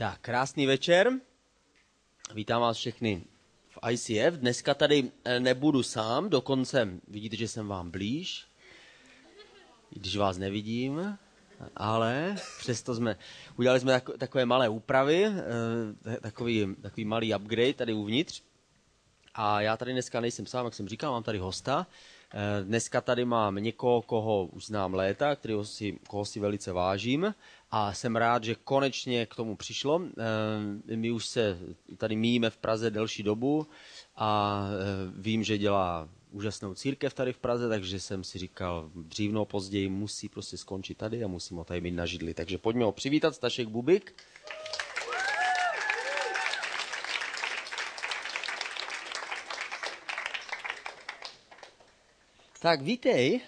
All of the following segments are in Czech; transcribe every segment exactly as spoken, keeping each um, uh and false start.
Tak, krásný večer. Vítám vás všechny v I C F. Dneska tady nebudu sám, dokonce vidíte, že jsem vám blíž, když vás nevidím, ale přesto jsme, udělali jsme takové malé úpravy, takový, takový malý upgrade tady uvnitř. A já tady dneska nejsem sám, jak jsem říkal, mám tady hosta. Dneska tady mám někoho, koho už znám léta, kterého si, koho si velice vážím a jsem rád, že konečně k tomu přišlo. My už se tady míjíme v Praze delší dobu a vím, že dělá úžasnou církev tady v Praze, takže jsem si říkal, dřívno později musí prostě skončit tady a musím ho tady mít na židli. Takže pojďme ho přivítat, Stašek Bubik. Tak vítej,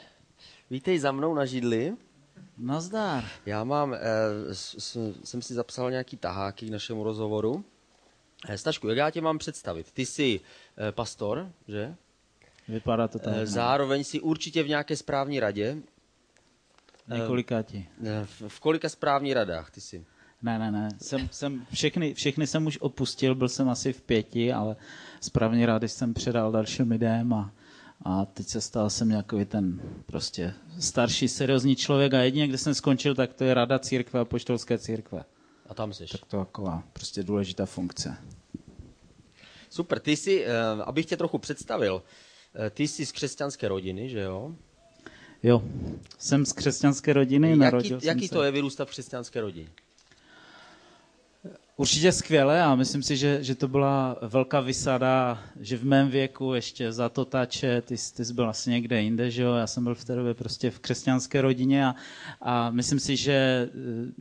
vítej za mnou na židli. Nazdar. Já mám, eh, s, jsem si zapsal nějaký taháky k našemu rozhovoru. Eh, Stašku, jak já tě mám představit? Ty jsi eh, pastor, že? Vypadá to tak. Eh, zároveň jsi určitě v nějaké správní radě. Několikáti. Eh, v, v kolika správních radách ty jsi? Ne, ne, ne. Jsem, jsem, všechny, všechny jsem už opustil, byl jsem asi v pěti, ale správní rady jsem předal dalším lidem a A teď se stal jsem nějaký ten prostě starší, seriózní člověk a jedině, kde jsem skončil, tak to je Rada církve a Apoštolské církve. A tam jsi. Tak to je taková prostě důležitá funkce. Super, ty jsi, abych tě trochu představil, ty jsi z křesťanské rodiny, že jo? Jo, jsem z křesťanské rodiny. Jaký, jaký to je vyrůstat v křesťanské rodině? Určitě skvěle a myslím si, že, že to byla velká vysada, že v mém věku ještě za to tače, ty, ty jsi byl asi někde jinde, že jo, já jsem byl v té době prostě v křesťanské rodině a, a myslím si, že,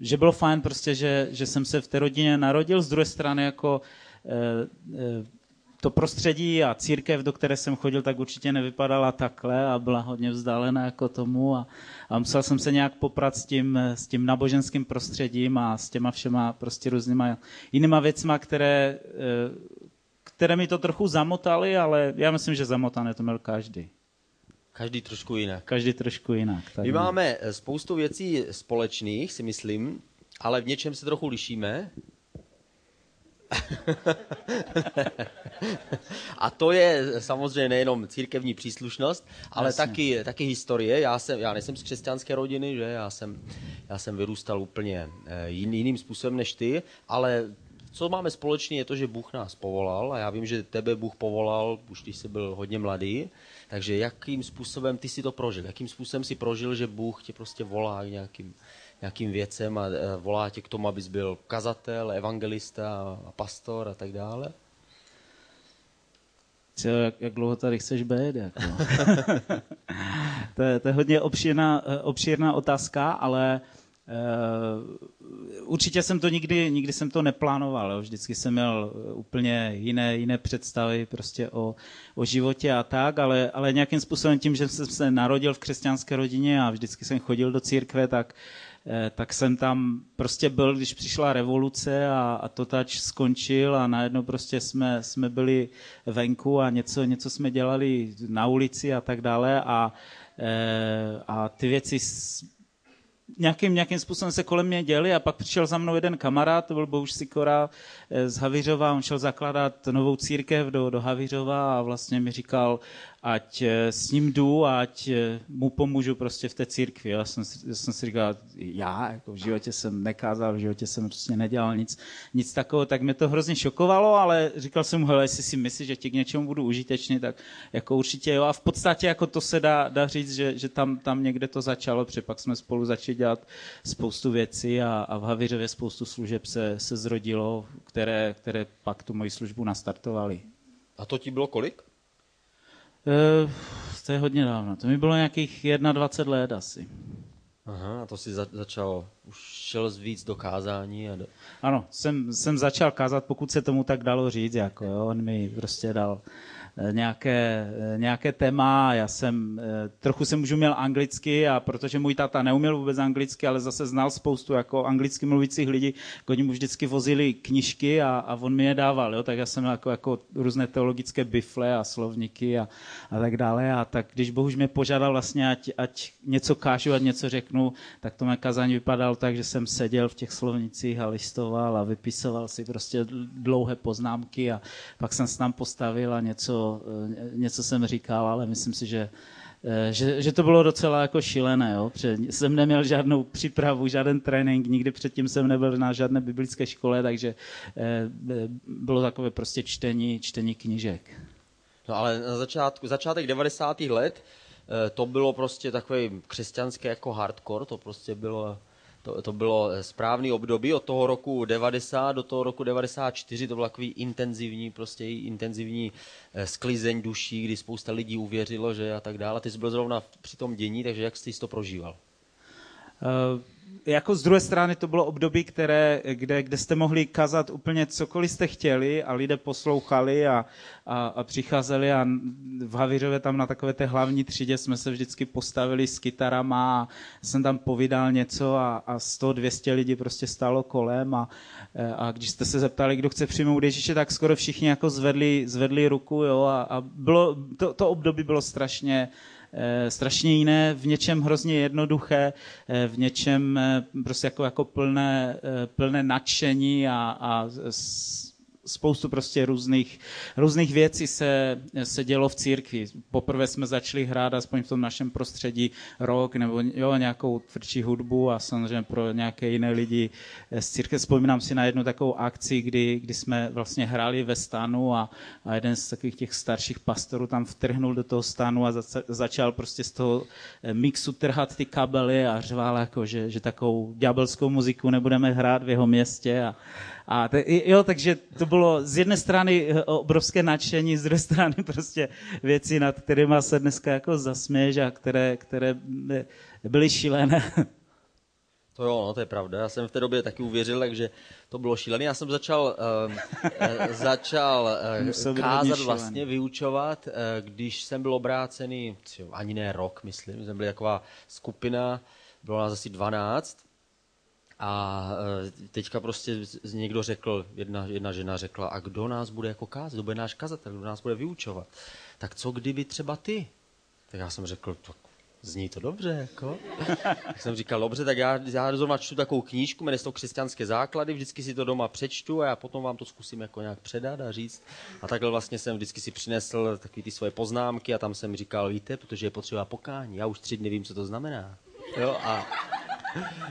že bylo fajn prostě, že, že jsem se v té rodině narodil, z druhé strany jako e, e, to prostředí a církev, do které jsem chodil, tak určitě nevypadala takhle a byla hodně vzdálená jako tomu a, a musel jsem se nějak poprat s tím, s tím náboženským prostředím a s těma všema prostě různýma jinýma věcma, které, které mi to trochu zamotaly, ale já myslím, že zamotané to měl každý. Každý trošku jinak. Každý trošku jinak. Tak my máme spoustu věcí společných, si myslím, ale v něčem se trochu lišíme. A to je samozřejmě nejenom církevní příslušnost, ale Jasně. taky taky historie. Já jsem já nejsem z křesťanské rodiny, že? Já jsem já jsem vyrůstal úplně jin, jiným způsobem než ty, ale co máme společně je to, že Bůh nás povolal a já vím, že tebe Bůh povolal, už když jsi byl hodně mladý, takže jakým způsobem ty si to prožil? Jakým způsobem si prožil, že Bůh tě prostě volá nějakým nějakým věcem a volá tě k tomu, abys byl kazatel, evangelista a pastor a tak dále? Co, jak, jak dlouho tady chceš být? Jako? to, je, to je hodně obšírná, obšírná otázka, ale e, určitě jsem to nikdy, nikdy jsem to neplánoval. Jo? Vždycky jsem měl úplně jiné, jiné představy prostě o, o životě a tak, ale, ale nějakým způsobem tím, že jsem se narodil v křesťanské rodině a vždycky jsem chodil do církve, tak tak jsem tam prostě byl, když přišla revoluce a, a Totač skončil a najednou prostě jsme, jsme byli venku a něco, něco jsme dělali na ulici a tak dále a, a ty věci s, nějakým, nějakým způsobem se kolem mě děly a pak přišel za mnou jeden kamarád, to byl Bohuš Sikora z Havířova, on šel zakládat novou církev do, do Havířova a vlastně mi říkal, ať s ním jdu, ať mu pomůžu prostě v té církvi. Já jsem, já jsem si říkal, já jako v životě jsem nekázal, v životě jsem prostě nedělal nic, nic takového, tak mě to hrozně šokovalo, ale říkal jsem mu, hele, jestli si myslíš, že ti k něčemu budu užitečný, tak jako určitě jo. A v podstatě jako to se dá, dá říct, že, že tam, tam někde to začalo, protože pak jsme spolu začali dělat spoustu věcí a, a v Havířově spoustu služeb se, se zrodilo, které, které pak tu moji službu nastartovaly. A to ti bylo kolik? Uh, to je hodně dávno. To mi bylo nějakých dvacet jedna let asi. Aha, a to si za- začal, už šel z víc do kázání. A do... Ano, jsem, jsem začal kázat, pokud se tomu tak dalo říct. Jako, jo. On mi prostě dal, nějaké, nějaké téma. Já jsem, trochu jsem už uměl anglicky, a protože můj táta neuměl vůbec anglicky, ale zase znal spoustu jako anglicky mluvících lidí, k němu vždycky vozili knížky a, a on mi je dával. Jo? Tak já jsem měl jako, jako různé teologické bifle a slovníky a, a tak dále. A tak když Bohuš mě požádal vlastně, ať, ať něco kážu, ať něco řeknu, tak to mé kazání vypadalo tak, že jsem seděl v těch slovnicích a listoval a vypisoval si prostě dlouhé poznámky a pak jsem se tam postavil a něco, něco jsem říkal, ale myslím si, že, že, že to bylo docela jako šílené. Jo? Jsem neměl žádnou přípravu, žádný trénink, nikdy předtím jsem nebyl na žádné biblické škole, takže bylo takové prostě čtení, čtení knížek. No ale na začátku, začátek devadesátých let, to bylo prostě takový křesťanský jako hardcore, to prostě bylo... To, to bylo správný období od toho roku devadesát do toho roku devadesát čtyři, to bylo takový intenzivní, prostě intenzivní sklizeň duší, kdy spousta lidí uvěřilo, že a tak dále. Ty jsi byl zrovna při tom dění, takže jak jsi to prožíval? Uh... Jako z druhé strany to bylo období, které, kde, kde jste mohli kazat úplně cokoliv jste chtěli a lidé poslouchali a, a, a přicházeli a v Havířově tam na takové té hlavní třídě jsme se vždycky postavili s kytarama a jsem tam povídal něco a, a sto dvě stě lidí prostě stálo kolem a, a když jste se zeptali, kdo chce přijmout Ježíše, tak skoro všichni jako zvedli, zvedli ruku, jo, a, a bylo, to, to období bylo strašně strašně jiné, v něčem hrozně jednoduché, v něčem prostě jako, jako plné, plné nadšení a, a spoustu prostě různých, různých věcí se, se dělo v církvi. Poprvé jsme začali hrát, aspoň v tom našem prostředí, rock nebo jo, nějakou tvrdší hudbu a samozřejmě pro nějaké jiné lidi z církve. Vzpomínám si na jednu takovou akci, kdy, kdy jsme vlastně hráli ve stanu a, a jeden z takových těch starších pastorů tam vtrhnul do toho stanu a za, začal prostě z toho mixu trhat ty kabely a řval, jako, že, že takovou ďábelskou muziku nebudeme hrát v jeho městě a A te, jo, takže to bylo z jedné strany obrovské nadšení, z druhé strany prostě věci, nad kterými se dneska jako zasměješ a které, které byly šílené. To jo, no, to je pravda. Já jsem v té době taky uvěřil, takže to bylo šílené. Já jsem začal, eh, začal eh, kázat vlastně, vyučovat, eh, když jsem byl obrácený, tři, ani ne rok, myslím, jsem byl taková skupina, bylo nás asi dvanáct. A teďka prostě někdo řekl, jedna, jedna žena řekla, a kdo nás bude jako kázat, kdo bude náš kazatel, kdo nás bude vyučovat, tak co kdyby třeba ty? Tak já jsem řekl, tak zní to dobře, jako. Tak jsem říkal, dobře, tak já, já zrovna čtu takovou knížku, jmenuje se to Křesťanské základy, vždycky si to doma přečtu a já potom vám to zkusím jako nějak předat a říct. A takhle vlastně jsem vždycky si přinesl takové ty svoje poznámky a tam jsem říkal, víte, protože je potřeba pokání, já už tři dny vím, co to znamená. Jo, a...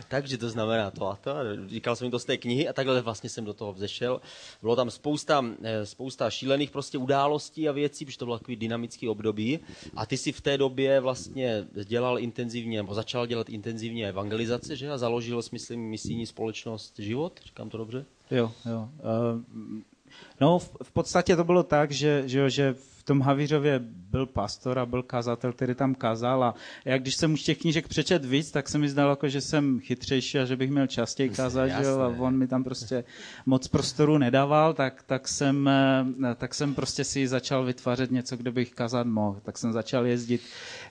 Takže to znamená to a to. Říkal jsem jim to z té knihy a takhle vlastně jsem do toho vzešel. Bylo tam spousta, spousta šílených prostě událostí a věcí, protože to bylo takový dynamický období. A ty si v té době vlastně dělal intenzivně, nebo začal dělat intenzivně evangelizace, že? A založil, myslím, misijní společnost Život. Říkám to dobře? Jo, jo. Uh... No, v, v podstatě to bylo tak, že, že, že v tom Havířově byl pastor a byl kazatel, který tam kazal a já když jsem už těch knížek přečet víc, tak se mi zdalo, jako, že jsem chytřejší a že bych měl častěji kazat, že, a on mi tam prostě moc prostoru nedával, tak, tak, jsem, tak jsem prostě si začal vytvářet něco, kde bych kazat mohl. Tak jsem začal jezdit,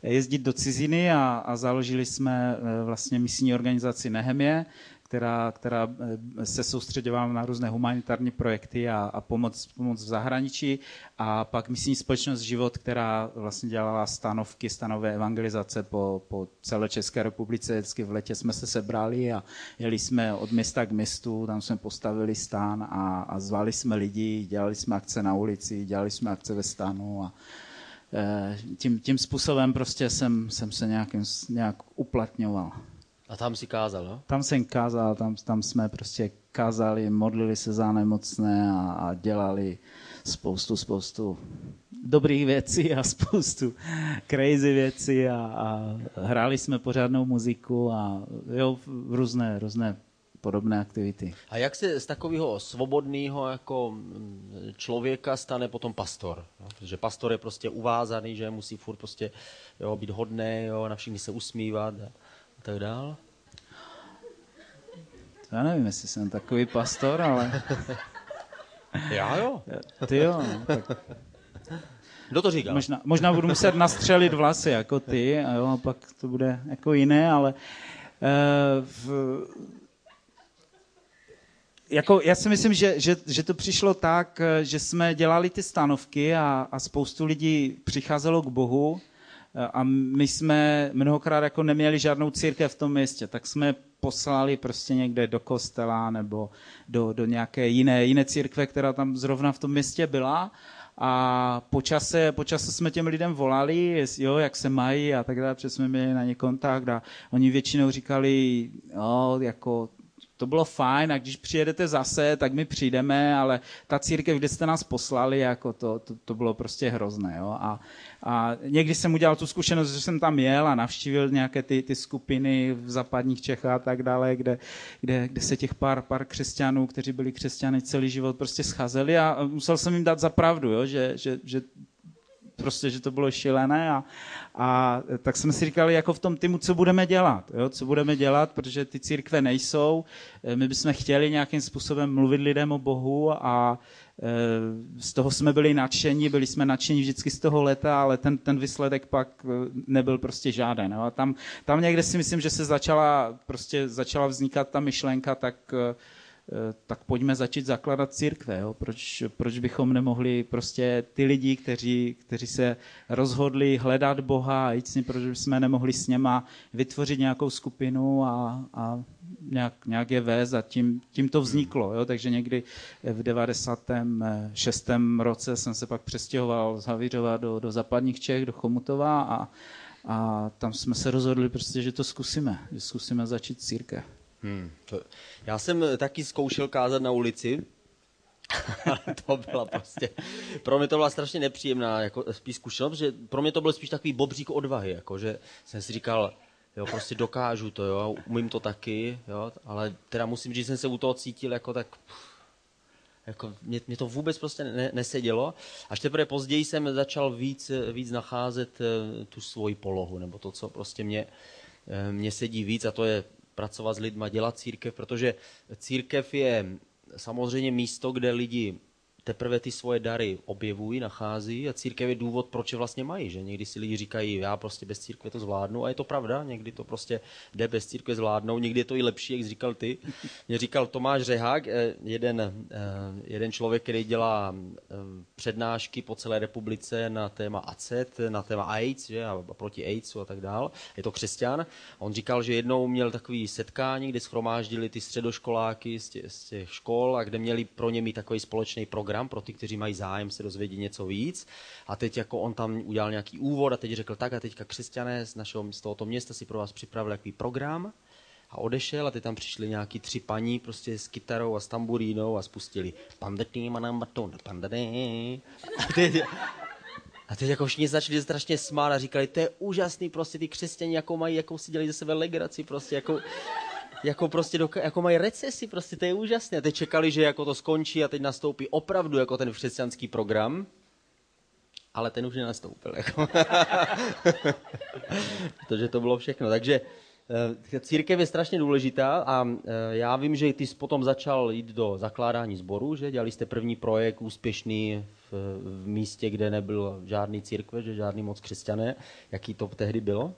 jezdit do ciziny a, a založili jsme vlastně misijní organizaci Nehemie, Která, která se soustředila na různé humanitární projekty a, a pomoc, pomoc v zahraničí. A pak misijní společnost Život, která vlastně dělala stanovky, stanové evangelizace po, po celé České republice. Vždycky v letě jsme se sebrali a jeli jsme od města k městu, tam jsme postavili stan a, a zvali jsme lidi, dělali jsme akce na ulici, dělali jsme akce ve stanu a e, tím, tím způsobem prostě jsem, jsem se nějakým, nějak uplatňoval. A tam si kázal, no? Tam jsem kázal, tam, tam jsme prostě kázali, modlili se za nemocné a, a dělali spoustu, spoustu dobrých věcí a spoustu crazy věcí a, a hráli jsme pořádnou muziku a jo, různé, různé podobné aktivity. A jak se z takového svobodného jako člověka stane potom pastor? No? Protože pastor je prostě uvázaný, že musí furt prostě jo, být hodný, jo, na všichni se usmívat. A... A tak dál? To já nevím, jestli jsem takový pastor, ale... Já jo. Ty jo. Tak... Kdo to říkal? Možná, možná budu muset nastřelit vlasy jako ty, a jo, a pak to bude jako jiné, ale uh, v, jako já si myslím, že, že, že to přišlo tak, že jsme dělali ty stanovky a, a spoustu lidí přicházelo k Bohu a my jsme mnohokrát jako neměli žádnou církev v tom městě, tak jsme poslali prostě někde do kostela nebo do, do nějaké jiné, jiné církve, která tam zrovna v tom městě byla. A po čase, po čase jsme těm lidem volali, jo, jak se mají a tak dále, protože jsme měli na ně kontakt a oni většinou říkali, jo, jako to bylo fajn a když přijedete zase, tak my přijdeme, ale ta církev, kde jste nás poslali, jako to, to, to bylo prostě hrozné. Jo? A, a někdy jsem udělal tu zkušenost, že jsem tam jel a navštívil nějaké ty, ty skupiny v západních Čechách a tak dále, kde, kde, kde se těch pár, pár křesťanů, kteří byli křesťany celý život, prostě scházeli a musel jsem jim dát za pravdu, jo? Že, že, že prostě, že to bylo šílené a, a tak jsme si říkali jako v tom týmu, co budeme dělat, jo? co budeme dělat, protože ty církve nejsou, my bychom chtěli nějakým způsobem mluvit lidem o Bohu a e, z toho jsme byli nadšení, byli jsme nadšení vždycky z toho leta, ale ten, ten výsledek pak nebyl prostě žádný. A tam, tam někde si myslím, že se začala, prostě začala vznikat ta myšlenka, tak... tak pojďme začít zakládat církve. Jo? Proč, proč bychom nemohli prostě ty lidi, kteří, kteří se rozhodli hledat Boha a jít s ním, proč bychom nemohli s něma vytvořit nějakou skupinu a, a nějak, nějak je vést a tím, tím to vzniklo. Jo? Takže někdy v devadesátém šestém roce jsem se pak přestěhoval z Havířova do, do západních Čech, do Chomutova a, a tam jsme se rozhodli prostě, že to zkusíme, že zkusíme začít církev. Hmm, to, já jsem taky zkoušel kázat na ulici, ale to byla prostě, pro mě to byla strašně nepříjemná jako spíš zkušenost, protože pro mě to byl spíš takový bobřík odvahy, jako, že jsem si říkal, jo, prostě dokážu to, jo, umím to taky, jo, ale teda musím říct, že jsem se u toho cítil jako tak, jako mě, mě to vůbec prostě ne, nesedělo. Až teprve později jsem začal víc, víc nacházet tu svoji polohu, nebo to, co prostě mě, mě sedí víc a to je pracovat s lidma, dělat církev, protože církev je samozřejmě místo, kde lidi teprve ty svoje dary objevují, nachází a církev je důvod, proč je vlastně mají. Že? Někdy si lidi říkají, já prostě bez církve to zvládnu a je to pravda, někdy to prostě jde bez církve zvládnout, někdy je to i lepší, jak jsi říkal ty. Mě říkal Tomáš Řehák, jeden, jeden člověk, který dělá přednášky po celé republice na téma A C E T, na téma AIDS, že? A proti AIDSu a tak dál. Je to křesťan. On říkal, že jednou měl takový setkání, kde shromáždili ty středoškoláky z těch, z těch škol a kde měli pro ně mít takový společný program pro ty, kteří mají zájem se dozvědět něco víc. A teď jako on tam udělal nějaký úvod a teď řekl tak a teďka křesťané z našeho z tohoto města si pro vás připravili takový program a odešel a teď tam přišli nějaký tři paní prostě s kytarou a s tamburínou a spustili pandetý manambaton pandetý. A teď jako všichni začali strašně smát a říkali, to je úžasný, prostě ty křesťani jako mají, jakou si dělají ze sebe legraci, prostě jako Jako, prostě do, jako mají recesi, prostě to je úžasné. A teď čekali, že jako to skončí a teď nastoupí opravdu jako ten křesťanský program, ale ten už nenastoupil. Jako. Protože to bylo všechno. Takže církev je strašně důležitá a já vím, že ty jsi potom začal jít do zakládání sboru, že dělali jste první projekt úspěšný v, v místě, kde nebyl žádný církve, že žádný moc křesťané. Jaký to tehdy bylo?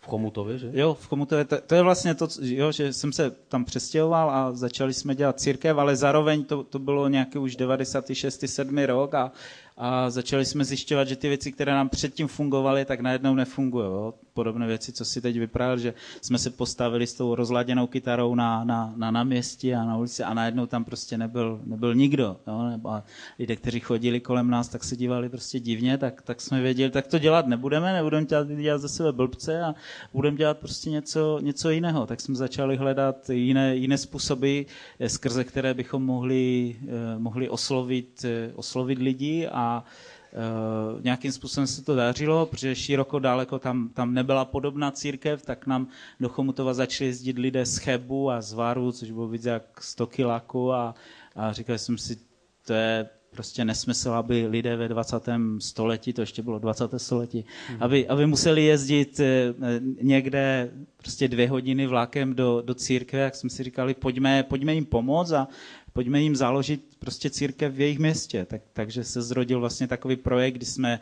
V Chomutově, že? Jo, v Chomutově. To, to je vlastně to, jo, že jsem se tam přestěhoval a začali jsme dělat církev, ale zároveň to, to bylo nějaký už devadesátý šestý sedmý rok a, a začali jsme zjišťovat, že ty věci, které nám předtím fungovaly, tak najednou nefungují. Jo? Podobné věci, co si teď vyprávěl, že jsme se postavili s tou rozladěnou kytarou na, na, na náměstí a na ulici a najednou tam prostě nebyl, nebyl nikdo. Jo? Nebo lidé, kteří chodili kolem nás, tak se dívali prostě divně, tak, tak jsme věděli, tak to dělat nebudeme, nebudeme dělat, dělat ze sebe blbce a budeme dělat prostě něco, něco jiného. Tak jsme začali hledat jiné, jiné způsoby, skrze které bychom mohli, mohli oslovit, oslovit lidi a Uh, nějakým způsobem se to dařilo, protože široko daleko tam, tam nebyla podobná církev, tak nám do Chomutova začali jezdit lidé z Chebu a z Varu, což bylo víc jak sto kiláků a, a říkal jsem si, to je prostě nesmysl, aby lidé ve dvacátém století, to ještě bylo dvacátého století, hmm. aby, aby museli jezdit někde prostě dvě hodiny vlakem do, do církve, jak jsme si říkali, pojďme, pojďme jim pomoct a pojďme jim založit prostě církev v jejich městě. Tak, takže se zrodil vlastně takový projekt, kdy jsme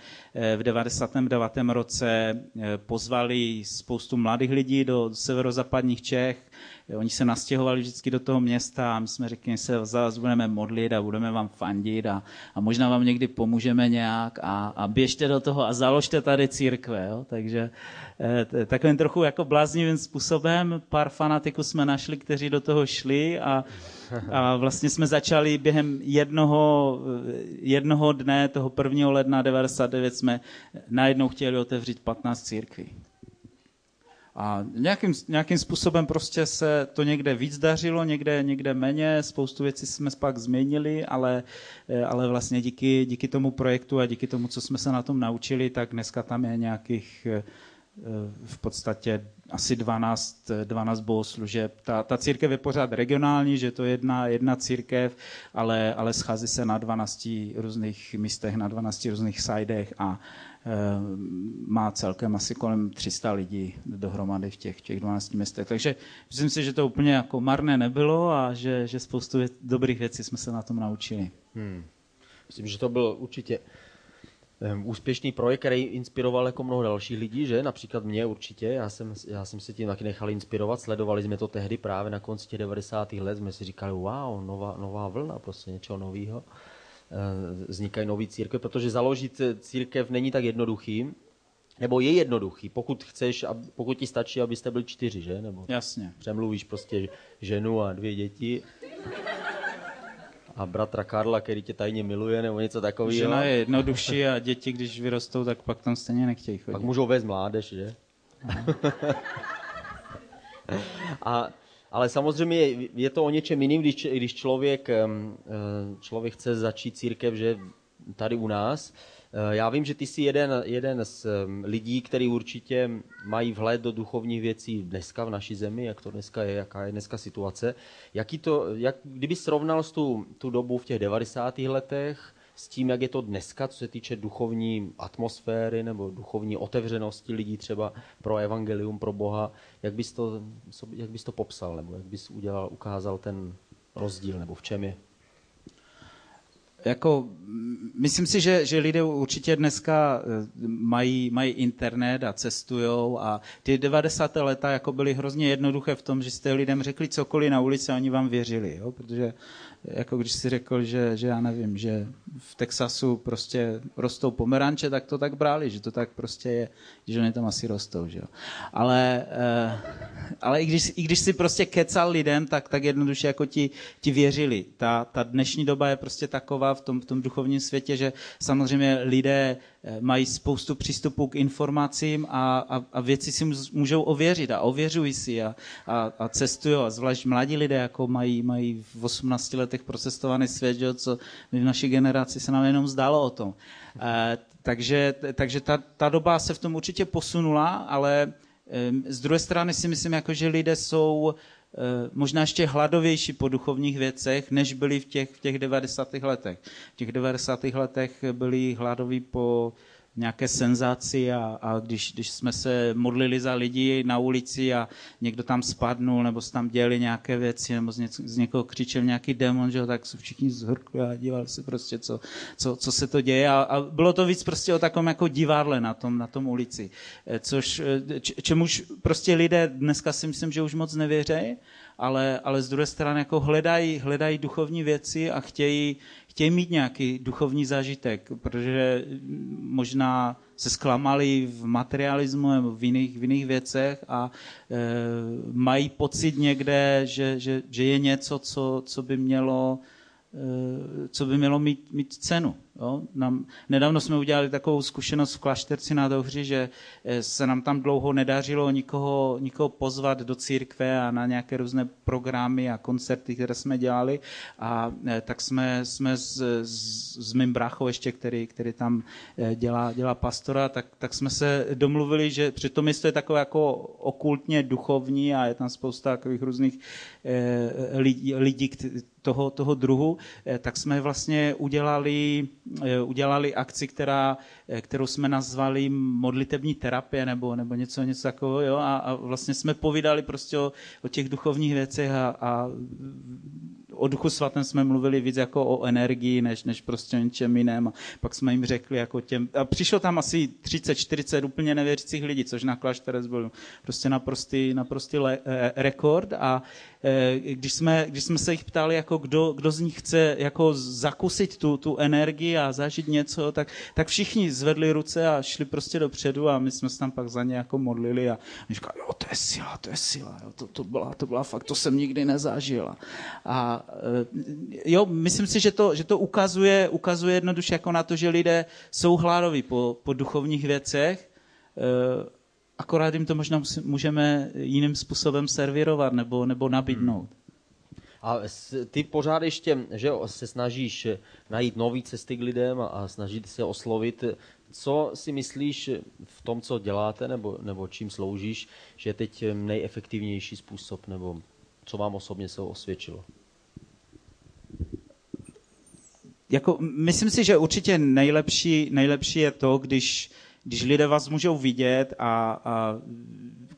v devadesátém devátém roce pozvali spoustu mladých lidí do severozápadních Čech. Oni se nastěhovali vždycky do toho města a my jsme řekli, že se za vás budeme modlit a budeme vám fandit a, a možná vám někdy pomůžeme nějak a, a běžte do toho a založte tady církve. Jo? Takže eh, takovým trochu jako bláznivým způsobem pár fanatiků jsme našli, kteří do toho šli a, a vlastně jsme začali během jednoho, jednoho dne, toho prvního ledna devadesát devět, jsme najednou chtěli otevřít patnáct církví. A nějakým, nějakým způsobem prostě se to někde víc dařilo, někde, někde méně, spoustu věcí jsme pak změnili, ale, ale vlastně díky, díky tomu projektu a díky tomu, co jsme se na tom naučili, tak dneska tam je nějakých v podstatě asi dvanáct, dvanáct bohoslužeb. Ta, ta církev je pořád regionální, že to je jedna, jedna církev, ale, ale schází se na dvanácti různých místech, na dvanácti různých sajdech a má celkem asi kolem tři sta lidí dohromady v těch, těch dvanácti městech. Takže myslím si, že to úplně jako marné nebylo a že, že spoustu věc, dobrých věcí jsme se na tom naučili. Hmm. Myslím, že to byl určitě um, úspěšný projekt, který inspiroval jako mnoho dalších lidí, že? Například mě určitě. Já jsem, já jsem se tím taky nechal inspirovat. Sledovali jsme to tehdy právě na konci těch devadesátých let. Jsme si říkali, wow, nová, nová vlna, prostě něčeho nového. Vznikají nový církev, protože založit církev není tak jednoduchý, nebo je jednoduchý, pokud chceš, pokud ti stačí, abyste byli čtyři, že? Nebo jasně. Přemluvíš prostě ženu a dvě děti a bratra Karla, který tě tajně miluje, nebo něco takového. Žena je jednodušší a děti, když vyrostou, tak pak tam stejně nechtějí chodit. Pak můžou vést mládež, že? A ale samozřejmě je to o něčem jiným, když, když člověk, člověk chce začít církev, že tady u nás. Já vím, že ty jsi jeden, jeden z lidí, který určitě mají vhled do duchovních věcí dneska v naší zemi, jak to dneska je, jaká je dneska situace. Jaký to, jak, kdyby srovnal s tu, tu dobu v těch devadesátých letech s tím, jak je to dneska, co se týče duchovní atmosféry nebo duchovní otevřenosti lidí třeba pro evangelium, pro Boha, jak bys to, jak bys to popsal, nebo jak bys udělal, ukázal ten rozdíl, nebo v čem je? Jako, myslím si, že, že lidé určitě dneska mají, mají internet a cestujou a ty devadesátá leta jako byly hrozně jednoduché v tom, že jste lidem řekli cokoliv na ulici a oni vám věřili, jo? Protože jako když si řekl, že, že já nevím, že v Texasu prostě rostou pomeranče, tak to tak brali, že to tak prostě je, že oni tam asi rostou, že jo. Ale, ale i, když, i když si prostě kecal lidem, tak, tak jednoduše jako ti, ti věřili. Ta, ta dnešní doba je prostě taková v tom, v tom duchovním světě, že samozřejmě lidé mají spoustu přístupů k informacím a, a, a věci si můžou ověřit a ověřují si a, a, a cestují. A zvlášť mladí lidé jako mají, mají v osmnácti letech procestovaný svět, jo, co v naší generaci se nám jenom zdálo o tom. E, takže takže ta, ta doba se v tom určitě posunula, ale e, z druhé strany si myslím, jako, že lidé jsou možná ještě hladovější po duchovních věcech, než byli v těch, v těch devadesátých letech. V těch devadesátých letech byli hladoví po nějaké senzaci a, a když, když jsme se modlili za lidi na ulici a někdo tam spadnul, nebo se tam děli nějaké věci, nebo z, něco, z někoho křičel nějaký démon, že, tak se všichni zhrkli a dívali se prostě, co, co, co se to děje. A, a bylo to víc prostě o takovém jako divadle na tom, na tom ulici, což, č, čemuž prostě lidé dneska si myslím, že už moc nevěří, ale, ale z druhé strany jako hledají, hledají duchovní věci a chtějí, chtějí mít nějaký duchovní zážitek, protože možná se zklamali v materialismu nebo v jiných, v jiných věcech a e, mají pocit někde, že, že, že je něco, co, co by mělo, e, co by mělo mít, mít cenu. Jo? Nám, nedávno jsme udělali takovou zkušenost v Klášterci na Dohři, že se nám tam dlouho nedařilo nikoho, nikoho pozvat do církve a na nějaké různé programy a koncerty, které jsme dělali. A tak jsme, jsme s, s, s mým bráchou ještě, který, který tam dělá, dělá pastora, tak, tak jsme se domluvili, že přitom to město je takové jako okultně duchovní a je tam spousta takových různých lidí, lidí toho, toho druhu, tak jsme vlastně udělali udělali akci, která, kterou jsme nazvali modlitební terapie nebo, nebo něco, něco takového. Jo? A, a vlastně jsme povídali prostě o, o těch duchovních věcech a, a o Duchu svatém jsme mluvili víc jako o energii, než, než prostě něčem jiném. A pak jsme jim řekli jako těm... A přišlo tam asi třicet čtyřicet úplně nevěřících lidí, což na Klášterec byl prostě naprostý, naprostý le, eh, rekord. A eh, když, jsme, když jsme se jich ptali, jako kdo, kdo z nich chce jako zakusit tu, tu energii a zažít něco, tak, tak všichni zvedli ruce a šli prostě dopředu a my jsme se tam pak za ně jako modlili. A my říkali, jo, to je síla, to je síla, jo, to, to, byla, to byla fakt, to jsem nikdy nezažil. A jo, myslím si, že to, že to ukazuje, ukazuje jednoduše jako na to, že lidé jsou hladoví po, po duchovních věcech, akorát jim to možná můžeme jiným způsobem servírovat nebo, nebo nabídnout. A ty pořád ještě, že se snažíš najít nové cesty k lidem a snažit se oslovit. Co si myslíš v tom, co děláte nebo, nebo čím sloužíš, že je teď nejefektivnější způsob nebo co vám osobně se osvědčilo? Jako, myslím si, že určitě nejlepší, nejlepší je to, když, když lidé vás můžou vidět a, a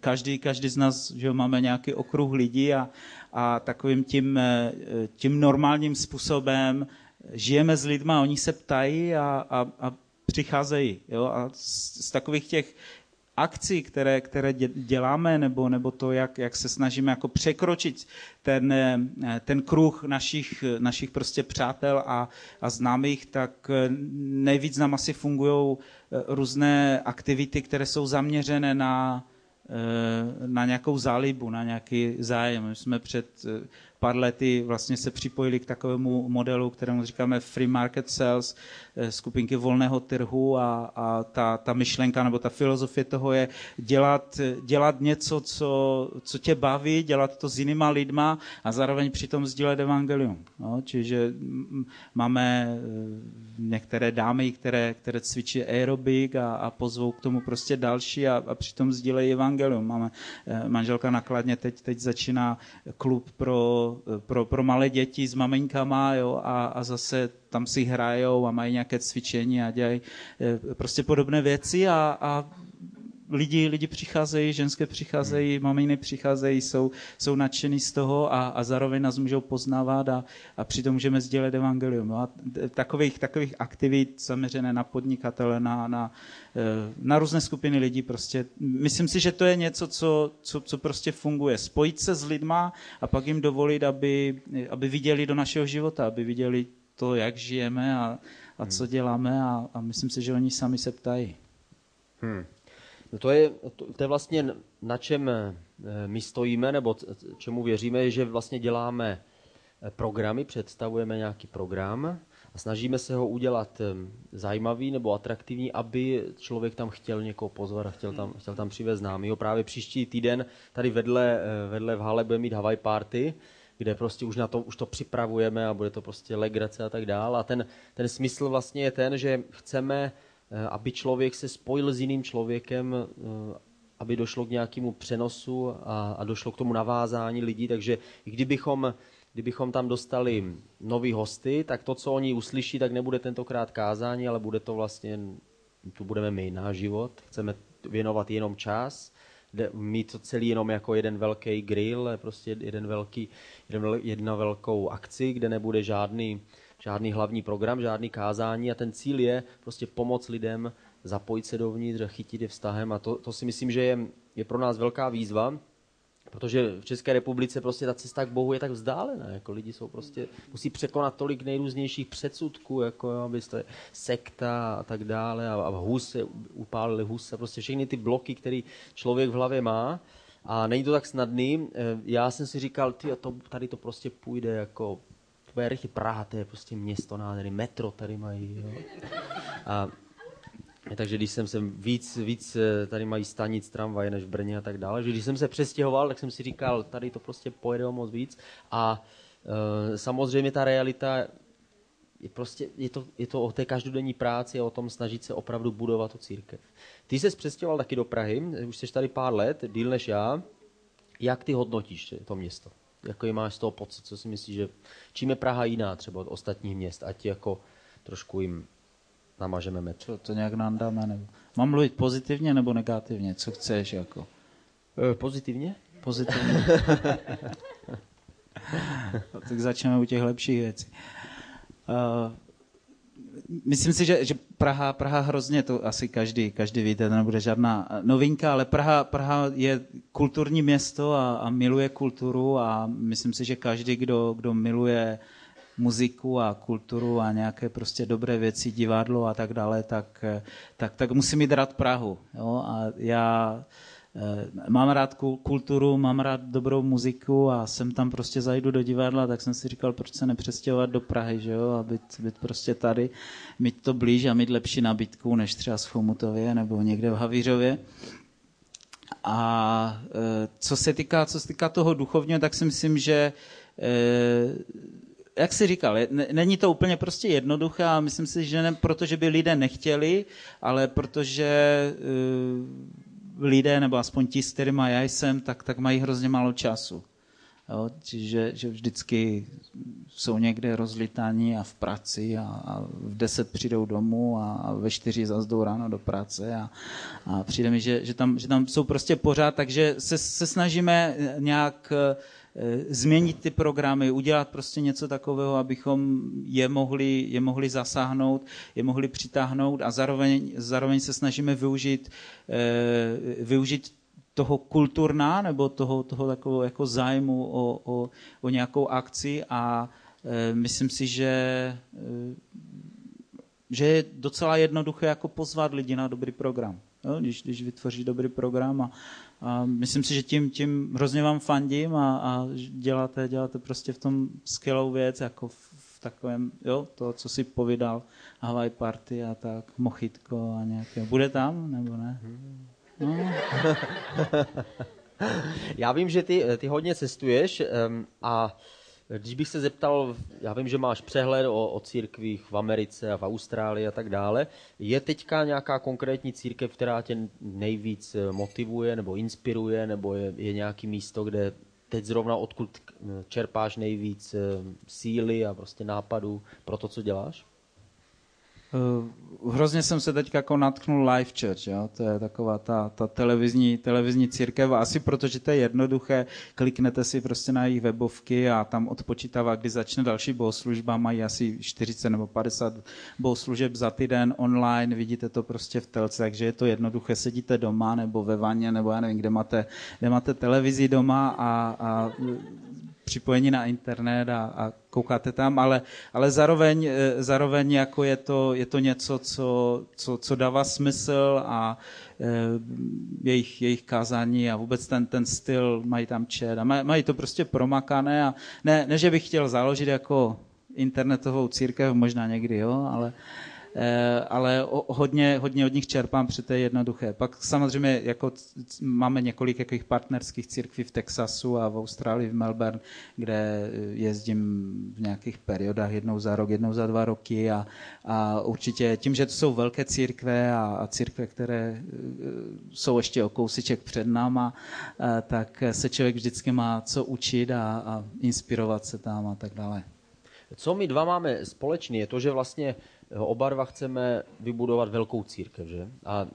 každý, každý z nás, že máme nějaký okruh lidí a, a takovým tím, tím normálním způsobem žijeme s lidma, oni se ptají a, a, a přicházejí. Jo? A z, z takových těch akcí, které, které děláme, nebo, nebo to, jak, jak se snažíme jako překročit ten, ten kruh našich, našich prostě přátel a, a známých, tak nejvíc nám asi fungují různé aktivity, které jsou zaměřené na, na nějakou zálibu, na nějaký zájem. My jsme před pár lety vlastně se připojili k takovému modelu, kterému říkáme free market sales, skupinky volného trhu a, a ta, ta myšlenka nebo ta filozofie toho je dělat, dělat něco, co, co tě baví, dělat to s jinýma lidma a zároveň přitom sdílet evangelium. No, čiže máme některé dámy, které, které cvičí aerobik a, a pozvou k tomu prostě další a, a přitom sdílejí evangelium. Máme manželka nakladně, teď, teď začíná klub pro Pro, pro malé děti s maminkama, jo, a, a zase tam si hrajou a mají nějaké cvičení a dělají prostě podobné věci a, a lidi, lidi přicházejí, ženské přicházejí, maminy přicházejí, jsou, jsou nadšený z toho a, a zároveň nás můžou poznávat a, a přitom můžeme sdílet evangelium. Jo. A takových, takových aktivit zaměřené na podnikatele, na, na, na různé skupiny lidí prostě. Myslím si, že to je něco, co, co, co prostě funguje. Spojit se s lidma a pak jim dovolit, aby, aby viděli do našeho života, aby viděli to, jak žijeme a, a co děláme a, a myslím si, že oni sami se ptají. Hmm. No to, je, to je vlastně, na čem my stojíme, nebo čemu věříme, že vlastně děláme programy, představujeme nějaký program a snažíme se ho udělat zajímavý nebo atraktivní, aby člověk tam chtěl někoho pozvat a chtěl tam, chtěl tam přivést známýho. Právě příští týden tady vedle, vedle v hale bude mít Hawaii party, kde prostě už na to, už to připravujeme a bude to prostě legrace a tak dál. A ten, ten smysl vlastně je ten, že chceme, aby člověk se spojil s jiným člověkem, aby došlo k nějakému přenosu a, a došlo k tomu navázání lidí. Takže kdybychom, kdybychom tam dostali nový hosty, tak to, co oni uslyší, tak nebude tentokrát kázání, ale bude to vlastně, tu budeme my, náš život. Chceme věnovat jenom čas, mít to celý jenom jako jeden velký grill, prostě jeden velký, jedna velkou akci, kde nebude žádný Žádný hlavní program, žádný kázání a ten cíl je prostě pomoct lidem zapojit se dovnitř a chytit je vztahem a to, to si myslím, že je, je pro nás velká výzva, protože v České republice prostě ta cesta k Bohu je tak vzdálená, jako lidi jsou prostě, musí překonat tolik nejrůznějších předsudků, jako abyste sekta a tak dále a, a huse, upálili huse, prostě všechny ty bloky, které člověk v hlavě má. A není to tak snadný, já jsem si říkal, ty, to, tady to prostě půjde jako Verchy Praha, to je prostě město nádherný, metro tady mají. Jo. A, takže když jsem se víc, víc tady mají stanic tramvaj než v Brně a tak dále, že když jsem se přestěhoval, tak jsem si říkal, tady to prostě pojede o moc víc a e, samozřejmě ta realita je prostě, je to, je to o té každodenní práci a o tom snažit se opravdu budovat tu církev. Ty jsi přestěhoval taky do Prahy, už jsi tady pár let, díl než já, jak ty hodnotíš to město? Jaký máš z toho pocit, co si myslíš, že čím je Praha jiná třeba od ostatních měst, ať jako trošku jim namažeme metr. Co, to nějak nandáme? Nebo... Mám mluvit pozitivně nebo negativně? Co chceš jako? Pozitivně? Pozitivně. Tak začneme u těch lepších věcí. Uh, myslím si, že, že Praha, Praha hrozně, to asi každý, každý víte, to nebude žádná novinka, ale Praha, Praha je kulturní město a, a miluje kulturu a myslím si, že každý, kdo, kdo miluje muziku a kulturu a nějaké prostě dobré věci, divadlo a tak dále, tak, tak, tak musí mít rád Prahu. Jo? A já mám rád kulturu, mám rád dobrou muziku a sem tam prostě zajdu do divadla, tak jsem si říkal, proč se nepřestěhovat do Prahy, že jo, a být, být prostě tady, mít to blíž a mít lepší nabídku než třeba v Chomutově nebo někde v Havířově. A co se týká, co se týká toho duchovního, tak si myslím, že jak jsi říkal, není to úplně prostě jednoduché a myslím si, že ne, protože by lidé nechtěli, ale protože lidé, nebo aspoň ti, s kterýma já jsem, tak, tak mají hrozně málo času. Jo? Že, že vždycky jsou někde rozlítáni a v práci a, a v deset přijdou domů a, a ve čtyři zase jdou ráno do práce a, a přijde mi, že, že, tam, že tam jsou prostě pořád, takže se, se snažíme nějak změnit ty programy, udělat prostě něco takového, abychom je mohli, je mohli zasáhnout, je mohli přitáhnout a zároveň, zároveň se snažíme využít, e, využít toho kulturná nebo toho, toho takového jako zájmu o, o, o nějakou akci a e, myslím si, že, e, že je docela jednoduché jako pozvat lidi na dobrý program. Jo? Když, když vytvoří dobrý program a A myslím si, že tím, tím hrozně vám fandím a, a děláte, děláte prostě v tom skvělou věc, jako v, v takovém, jo, to, co si povídal, Hawaii party a tak, mochitko a nějaké. Bude tam, nebo ne? No. Já vím, že ty, ty hodně cestuješ um, a když bych se zeptal, já vím, že máš přehled o, o církvích v Americe a v Austrálii a tak dále. Je teďka nějaká konkrétní církev, která tě nejvíc motivuje nebo inspiruje, nebo je, je nějaký místo, kde teď zrovna odkud čerpáš nejvíc síly a prostě nápadů pro to, co děláš? Hrozně jsem se teď jako natknul Life Church, jo? To je taková ta, ta televizní, televizní církev, asi protože to je jednoduché, kliknete si prostě na jejich webovky a tam odpočítává, kdy začne další bohoslužba, mají asi čtyřicet nebo padesát bohoslužeb za týden online, vidíte to prostě v telce, takže je to jednoduché, sedíte doma nebo ve vaně, nebo já nevím, kde máte, kde máte televizi doma a, a připojení na internet a, a koukáte tam, ale, ale zároveň, zároveň jako je, to, je to něco, co, co, co dává smysl a e, jejich, jejich kázání a vůbec ten, ten styl, mají tam chat a maj, mají to prostě promakané a ne, ne, že bych chtěl založit jako internetovou církev, možná někdy, jo, ale ale hodně, hodně od nich čerpám, protože to je jednoduché. Pak samozřejmě jako máme několik jakých partnerských církví v Texasu a v Austrálii, v Melbourne, kde jezdím v nějakých periodách jednou za rok, jednou za dva roky a, a určitě tím, že to jsou velké církve a, a církve, které jsou ještě o kousíček před náma, a, tak se člověk vždycky má co učit a, a inspirovat se tam a tak dále. Co my dva máme společný, je to, že vlastně oba dva chceme vybudovat velkou církev, že? A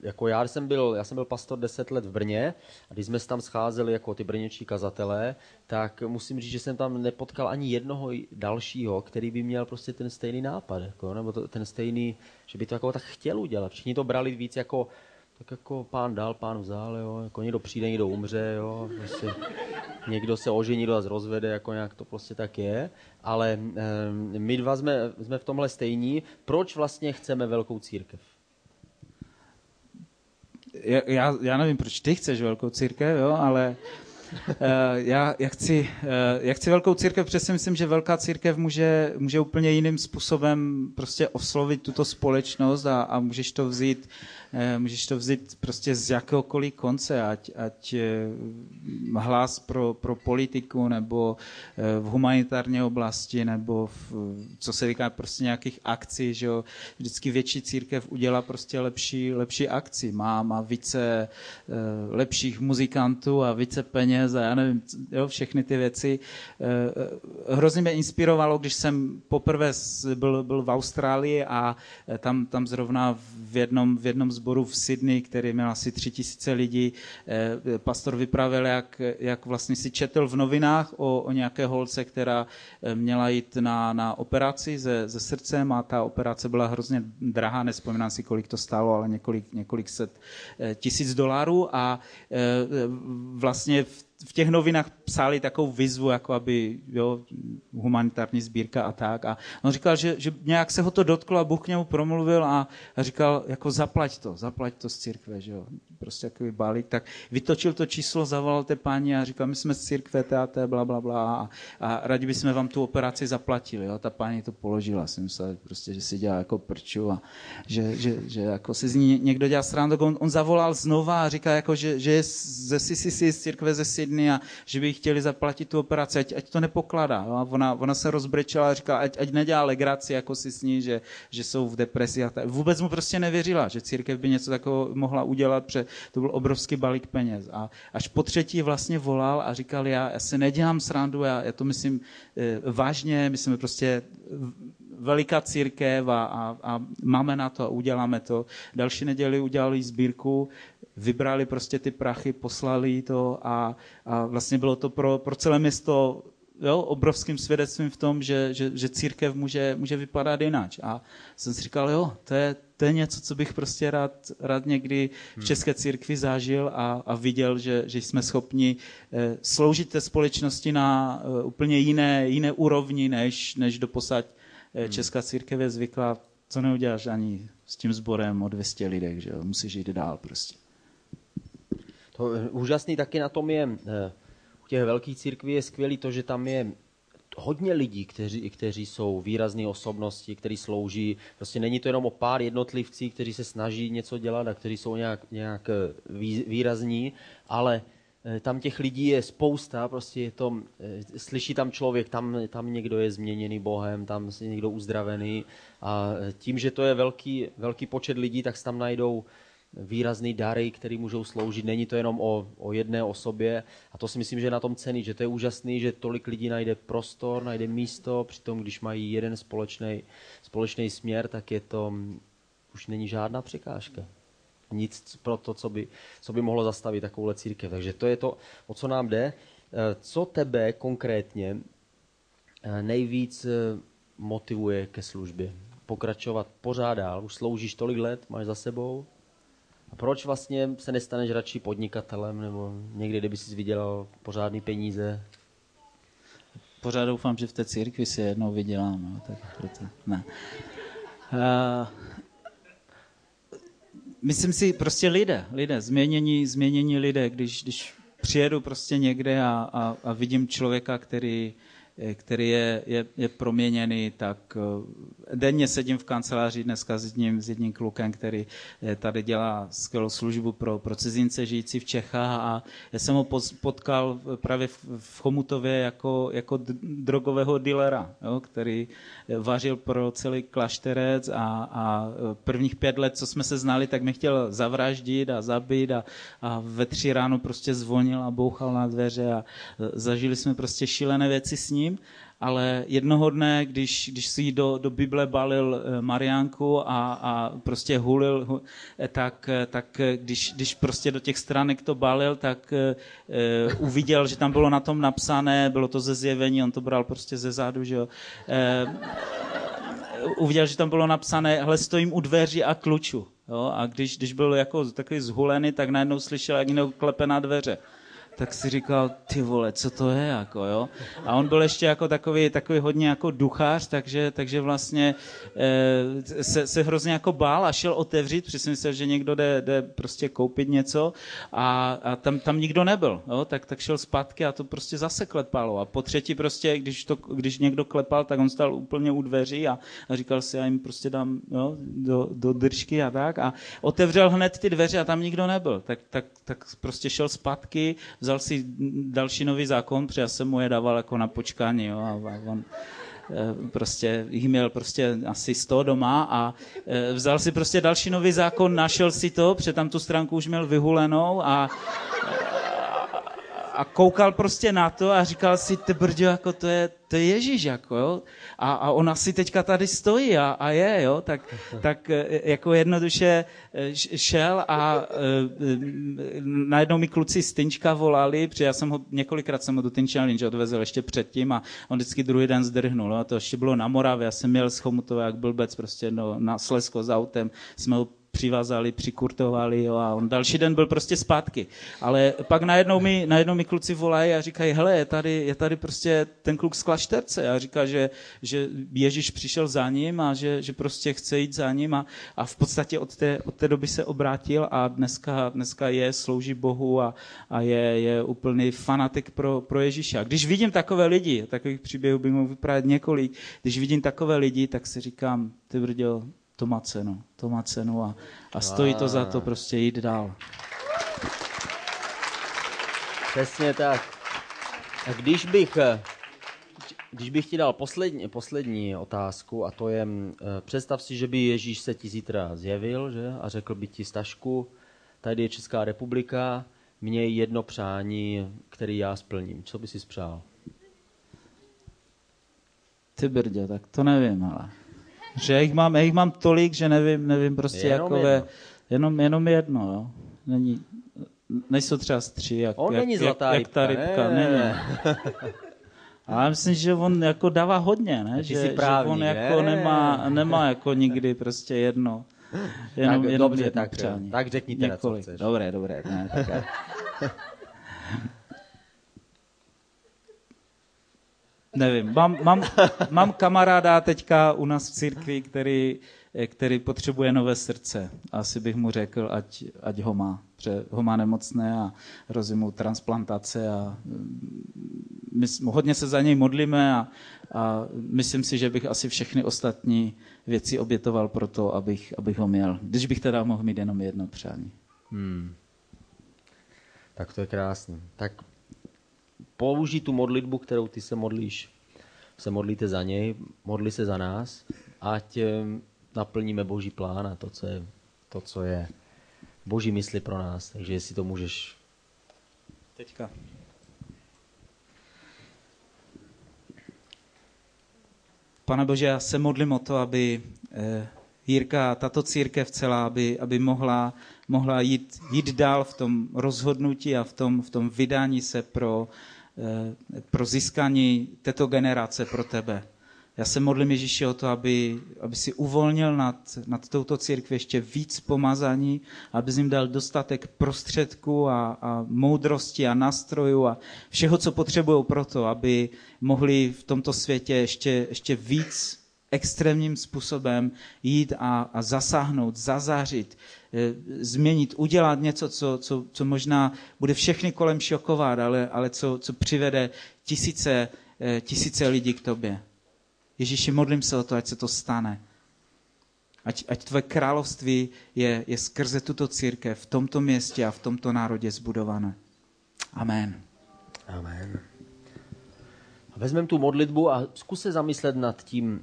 jako já jsem byl, já jsem byl pastor deset let v Brně a když jsme se tam scházeli jako ty brněčtí kazatelé, tak musím říct, že jsem tam nepotkal ani jednoho dalšího, který by měl prostě ten stejný nápad, jako, nebo to, ten stejný, že by to jako tak chtěl udělat. Všichni to brali víc jako, tak jako pán dal, pán vzal, jo, jako někdo přijde, někdo umře, jo, prostě někdo se ožení, někdo se rozvede, jako nějak to prostě tak je, ale um, my dva jsme, jsme v tomhle stejní. Proč vlastně chceme velkou církev? Já, já, já nevím, proč ty chceš velkou církev, jo, ale uh, já, já, chci, uh, já chci velkou církev, protože si myslím, že velká církev může, může úplně jiným způsobem prostě oslovit tuto společnost a, a můžeš to vzít Můžeš to vzít prostě z jakéhokoliv konce, ať, ať hlas pro, pro politiku, nebo v humanitární oblasti, nebo v, co se říká prostě nějakých akcí, že jo. Vždycky větší církev udělá prostě lepší, lepší akci. Má, má více lepších muzikantů a více peněz a já nevím, jo, všechny ty věci. Hrozně mě inspirovalo, když jsem poprvé byl, byl v Austrálii a tam, tam zrovna v jednom, v jednom z sboru v Sydney, který měl asi tři tisíce lidí. Pastor vypravil, jak, jak vlastně si četl v novinách o, o nějaké holce, která měla jít na, na operaci ze, ze srdcem, a ta operace byla hrozně drahá, nespomínám si, kolik to stálo, ale několik, několik set tisíc dolarů, a vlastně v v těch novinách psali takovou výzvu, jako aby, jo, humanitární sbírka a tak. A on říkal, že, že nějak se ho to dotklo a Bůh k němu promluvil a říkal, jako zaplať to, zaplať to z církve, že jo, prostě takový balík. Tak vytočil to číslo, zavolal té paní a říkal, my jsme z církve té a té, bla, bla, bla, a, a rádi bychom vám tu operaci zaplatili, jo. Ta paní to položila, si myslela prostě, že si dělá jako prču a že, že, že jako si z ní někdo dělá srandu. On, on zavolal znova a říkal, jako, že, že je ze C C C, z církve ze C C C, a že by jí chtěli zaplatit tu operaci, ať, ať to nepokládá. No? Ona, ona se rozbrečela a říkala, ať, ať nedělá legraci, jako si s ní, že, že jsou v depresi. A ta, vůbec mu prostě nevěřila, že církev by něco takového mohla udělat, protože to byl obrovský balík peněz. A až po třetí vlastně volal a říkal, já, já se nedělám srandu, já, já to myslím e, vážně, my jsme prostě veliká církev a, a, a máme na to a uděláme to. Další neděli udělali sbírku, vybrali prostě ty prachy, poslali to a, a vlastně bylo to pro, pro celé město, jo, obrovským svědectvím v tom, že, že, že církev může, může vypadat jináč. A jsem si říkal, jo, to je, to je něco, co bych prostě rád, rád někdy v české církvi zažil a, a viděl, že, že jsme schopni sloužit té společnosti na úplně jiné, jiné úrovni, než, než doposud česká církev je zvyklá. Co neuděláš ani s tím sborem o dvě stě lidek, že jo, musíš jít dál prostě. To úžasný taky na tom je, u těch velkých církví je skvělý to, že tam je hodně lidí, kteří, kteří jsou výrazné osobnosti, kteří slouží. Prostě není to jenom o pár jednotlivců, kteří se snaží něco dělat a kteří jsou nějak, nějak výrazní, ale tam těch lidí je spousta, prostě je to, slyší tam člověk, tam, tam někdo je změněný Bohem, tam je někdo uzdravený, a tím, že to je velký, velký počet lidí, tak se tam najdou výrazný dary, které můžou sloužit. Není to jenom o, o jedné osobě, a to si myslím, že je na tom cený, že to je úžasný, že tolik lidí najde prostor, najde místo, přitom když mají jeden společný, společný směr, tak je to, už není žádná překážka. Nic pro to, co by, co by mohlo zastavit takovouhle církev. Takže to je to, o co nám jde. Co tebe konkrétně nejvíc motivuje ke službě? Pokračovat pořád dál? Už sloužíš tolik let, máš za sebou. A proč vlastně se nestaneš radši podnikatelem nebo někdy, kdyby jsi vydělal pořádný peníze? Pořád doufám, že v té církvi si jednou vydělám. No, tak proto ne. Uh... Myslím si, prostě lidé, lidé, změnění, změnění lidé, když, když přijedu prostě někde a, a, a vidím člověka, který, který je, je, je proměněný, tak denně sedím v kanceláři dneska s jedním, s jedním klukem, který tady dělá skvělou službu pro, pro cizince žijící v Čechách, a já jsem ho potkal právě v Chomutově jako, jako drogového dealera, jo, který vařil pro celý Klášterec, a, a prvních pět let, co jsme se znali, tak mě chtěl zavraždit a zabít, a, a ve tři ráno prostě zvonil a bouchal na dveře a zažili jsme prostě šílené věci s ním. Ale jednoho dne, když, když si do, do Bible balil Mariánku a, a prostě hulil, tak, tak když, když prostě do těch stránek to balil, tak e, uviděl, že tam bylo na tom napsané, bylo to ze Zjevení, on to bral prostě ze zádu, že jo. E, uviděl, že tam bylo napsané, hle, stojím u dveří a kluču. Jo? A když, když byl jako takový zhulený, tak najednou slyšel, jak někdo klepe na dveře. Tak si říkal, ty vole, co to je, jako, jo. A on byl ještě jako takový, takový hodně jako duchař, takže, takže vlastně e, se, se hrozně jako bál a šel otevřít, protože si myslel, že někdo jde, jde prostě koupit něco, a, a tam, tam nikdo nebyl, jo, tak, tak šel zpátky a to prostě zase klepalo. A po třetí prostě, když, to, když někdo klepal, tak on stál úplně u dveří a, a říkal si, já jim prostě dám, jo, do, do držky a tak, a otevřel hned ty dveře a tam nikdo nebyl, tak, tak, tak prostě šel zpátky, vzal si další nový zákon, protože já jsem mu je dával jako na počkání, jo, a on prostě jich měl prostě asi sto doma, a vzal si prostě další nový zákon, našel si to, protože tam tu stránku už měl vyhulenou, a a koukal prostě na to a říkal si, ty brďo, jako to je, to je Ježíš, jako jo. A, a ona si teďka tady stojí a, a je, jo. Tak, tak jako jednoduše šel a najednou mi kluci z Tynčka volali, protože já jsem ho několikrát jsem ho do Tynčka odvezl ještě předtím a on vždycky druhý den zdrhnul. A to ještě bylo na Moravě, já jsem jel z Chomutova jak blbec prostě no, na Slezsko s autem, jsme ho přivázali, přikurtovali, jo, a on další den byl prostě zpátky. Ale pak najednou mi, najednou mi kluci volají a říkají, hele, je tady, je tady prostě ten kluk z Klášterce a říká, že, že Ježíš přišel za ním a že, že prostě chce jít za ním a, a v podstatě od té, od té doby se obrátil a dneska, dneska je, slouží Bohu a, a je, je úplný fanatik pro, pro Ježíša. Když vidím takové lidi, takových příběhů bych mohl vyprávět několik, když vidím takové lidi, tak si říkám, ty brděl, to má cenu, to má cenu a, a stojí to za to prostě jít dál. Přesně tak. A když bych, když bych ti dal poslední, poslední otázku, a to je, představ si, že by Ježíš se ti zítra zjevil, že? A řekl by ti, Stašku, tady je Česká republika, měj jedno přání, které já splním. Co by si spřál? Ty brďo, tak to nevím, ale... Že já jich mám, já jich mám tolik, že nevím, nevím prostě jenom jakové, jedno. Jenom, jenom jedno, jo. Není, nejsou třeba stři, jak, on jak, není zlatá jak, rybka, jak ta rybka, ne, ne. Ale myslím, že on jako dává hodně, ne? Že, právní, že on ne? jako nemá, nemá jako nikdy prostě jedno. Jenom, tak, jenom dobře, jedno tak, přání. Tak řekni teda, co chceš. Dobré, dobré. Ne, tak já. Nevím, mám, mám, mám kamaráda teďka u nás v církvi, který, který potřebuje nové srdce. Asi bych mu řekl, ať, ať ho má. Protože ho má nemocné a hrozí mu transplantace. A my hodně se za něj modlíme a, a myslím si, že bych asi všechny ostatní věci obětoval pro to, abych, abych ho měl. Když bych teda mohl mít jenom jedno přání. Hmm. Tak to je krásný. Tak... Použij tu modlitbu, kterou ty se modlíš. Se modlíte za něj, modli se za nás, ať naplníme Boží plán a to, co je, to, co je Boží mysli pro nás. Takže jestli to můžeš... Teďka. Pane Bože, já se modlím o to, aby Jirka, tato církev celá, aby, aby mohla... mohla jít, jít dál v tom rozhodnutí a v tom, v tom vydání se pro, pro získání této generace pro tebe. Já se modlím, Ježíši, o to, aby, aby si uvolnil nad, nad touto církví ještě víc pomazání, aby jim dal dostatek prostředků a, a moudrosti a nástrojů a všeho, co potřebují pro to, aby mohli v tomto světě ještě, ještě víc extrémním způsobem jít a, a zasáhnout, zazářit, změnit, udělat něco, co, co, co možná bude všechny kolem šokovat, ale, ale co, co přivede tisíce, tisíce lidí k tobě. Ježíši, modlím se o to, ať se to stane. Ať, ať tvé království je, je skrze tuto církev v tomto městě a v tomto národě zbudované. Amen. Amen. A vezmeme tu modlitbu a zkus se zamyslet nad tím,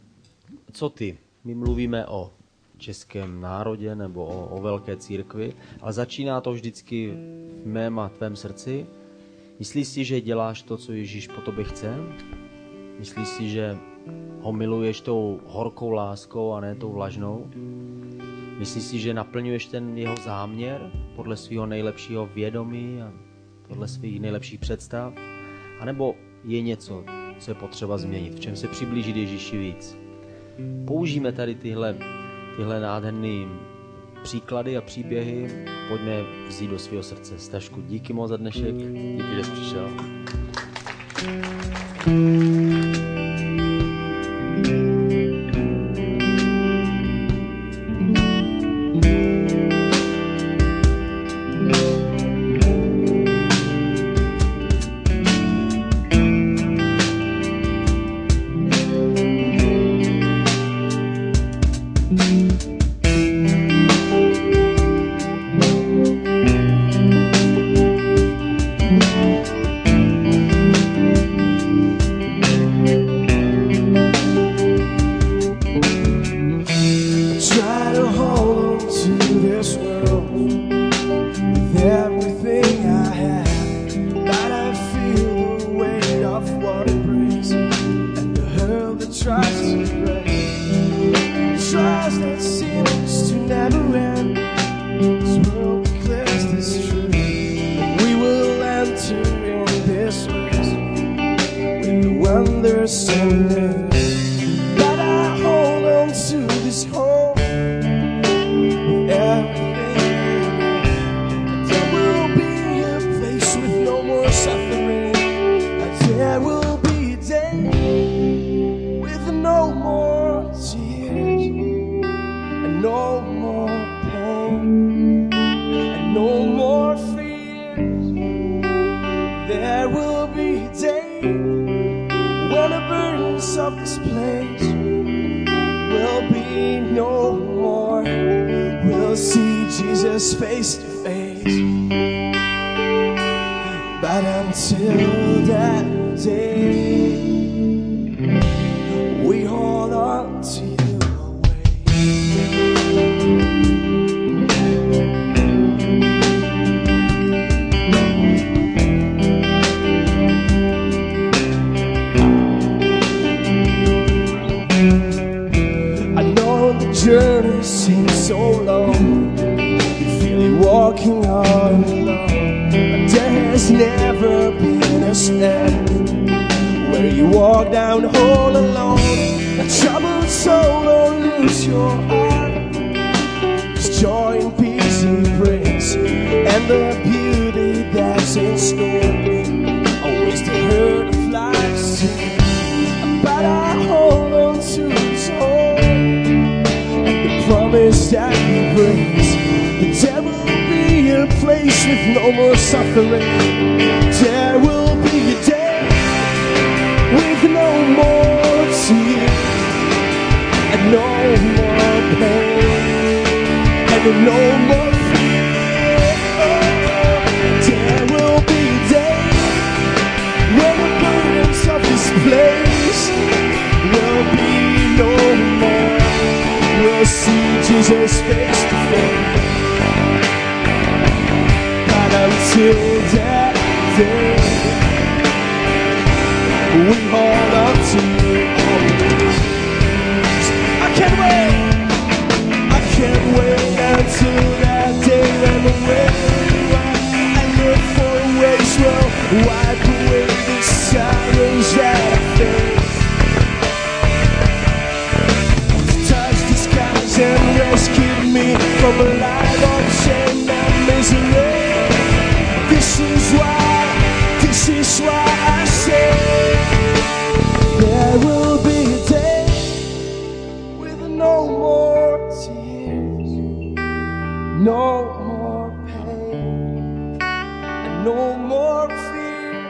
co ty. My mluvíme o českém národě nebo o, o velké církvi, ale začíná to vždycky v mém a tvém srdci. Myslíš si, že děláš to, co Ježíš po tobě chce? Myslíš si, že ho miluješ tou horkou láskou a ne tou vlažnou? Myslíš si, že naplňuješ ten jeho záměr podle svého nejlepšího vědomí a podle svých nejlepších představ? A nebo je něco, co je potřeba změnit? V čem se přiblížit Ježíši víc? Použijeme tady tyhle tyhle nádherné příklady a příběhy, pojďme je vzít do svého srdce. Stašku, díky moc za dnešek, díky, že jsi přišel. to trust and pray. Trust that seems to never end. This world declares this truth. We will enter in this place with the wonder so new. But I hold on to this hope. Everything. There will be a place with no more suffering. There will be a day with no more tears and no more pain and no more fears. There will be a day when the burdens of this place will be no more. We'll see Jesus face to face. But until that day, we hold on to you always. I know the journey seems so long. You feel you walking on alone. There's never been a step where you walk down all alone. A troubled soul, don't lose your heart. There's joy and peace and praise, and the beauty that's in store. Always the hurt of life's sin, but I hold on to this hope and the promise that He brings. The devil. A place with no more suffering. There will be a day with no more tears and no more pain and no more fear. There will be a day when the burdens of this place will be no more. We'll see Jesus face to face. Until that day, we hold on to you always. I can't wait, I can't wait until that day when the way I look for ways will wipe away the sorrows that I face. Touch the skies and rescue me from a life of shame and misery. This is why, this is why I say there will be a day with no more tears, no more pain, and no more fear.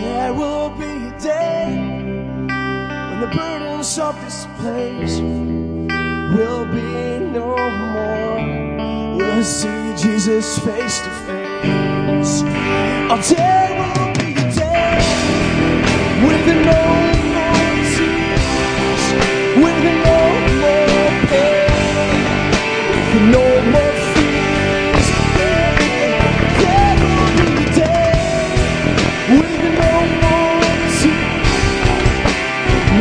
There will be a day when the burdens of this place will be no more. We'll see Jesus face to face. Oh, there will be a day with no more tears, with no more pain, with no more fears. There will be a day with no more tears,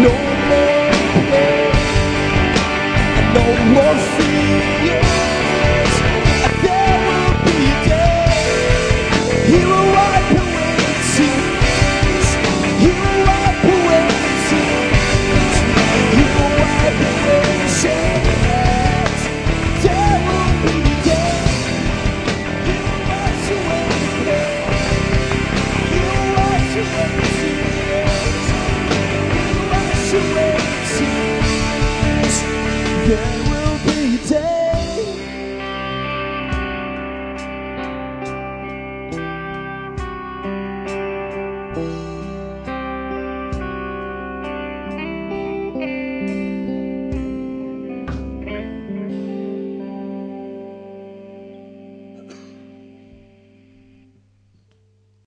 no more pain, no more fears.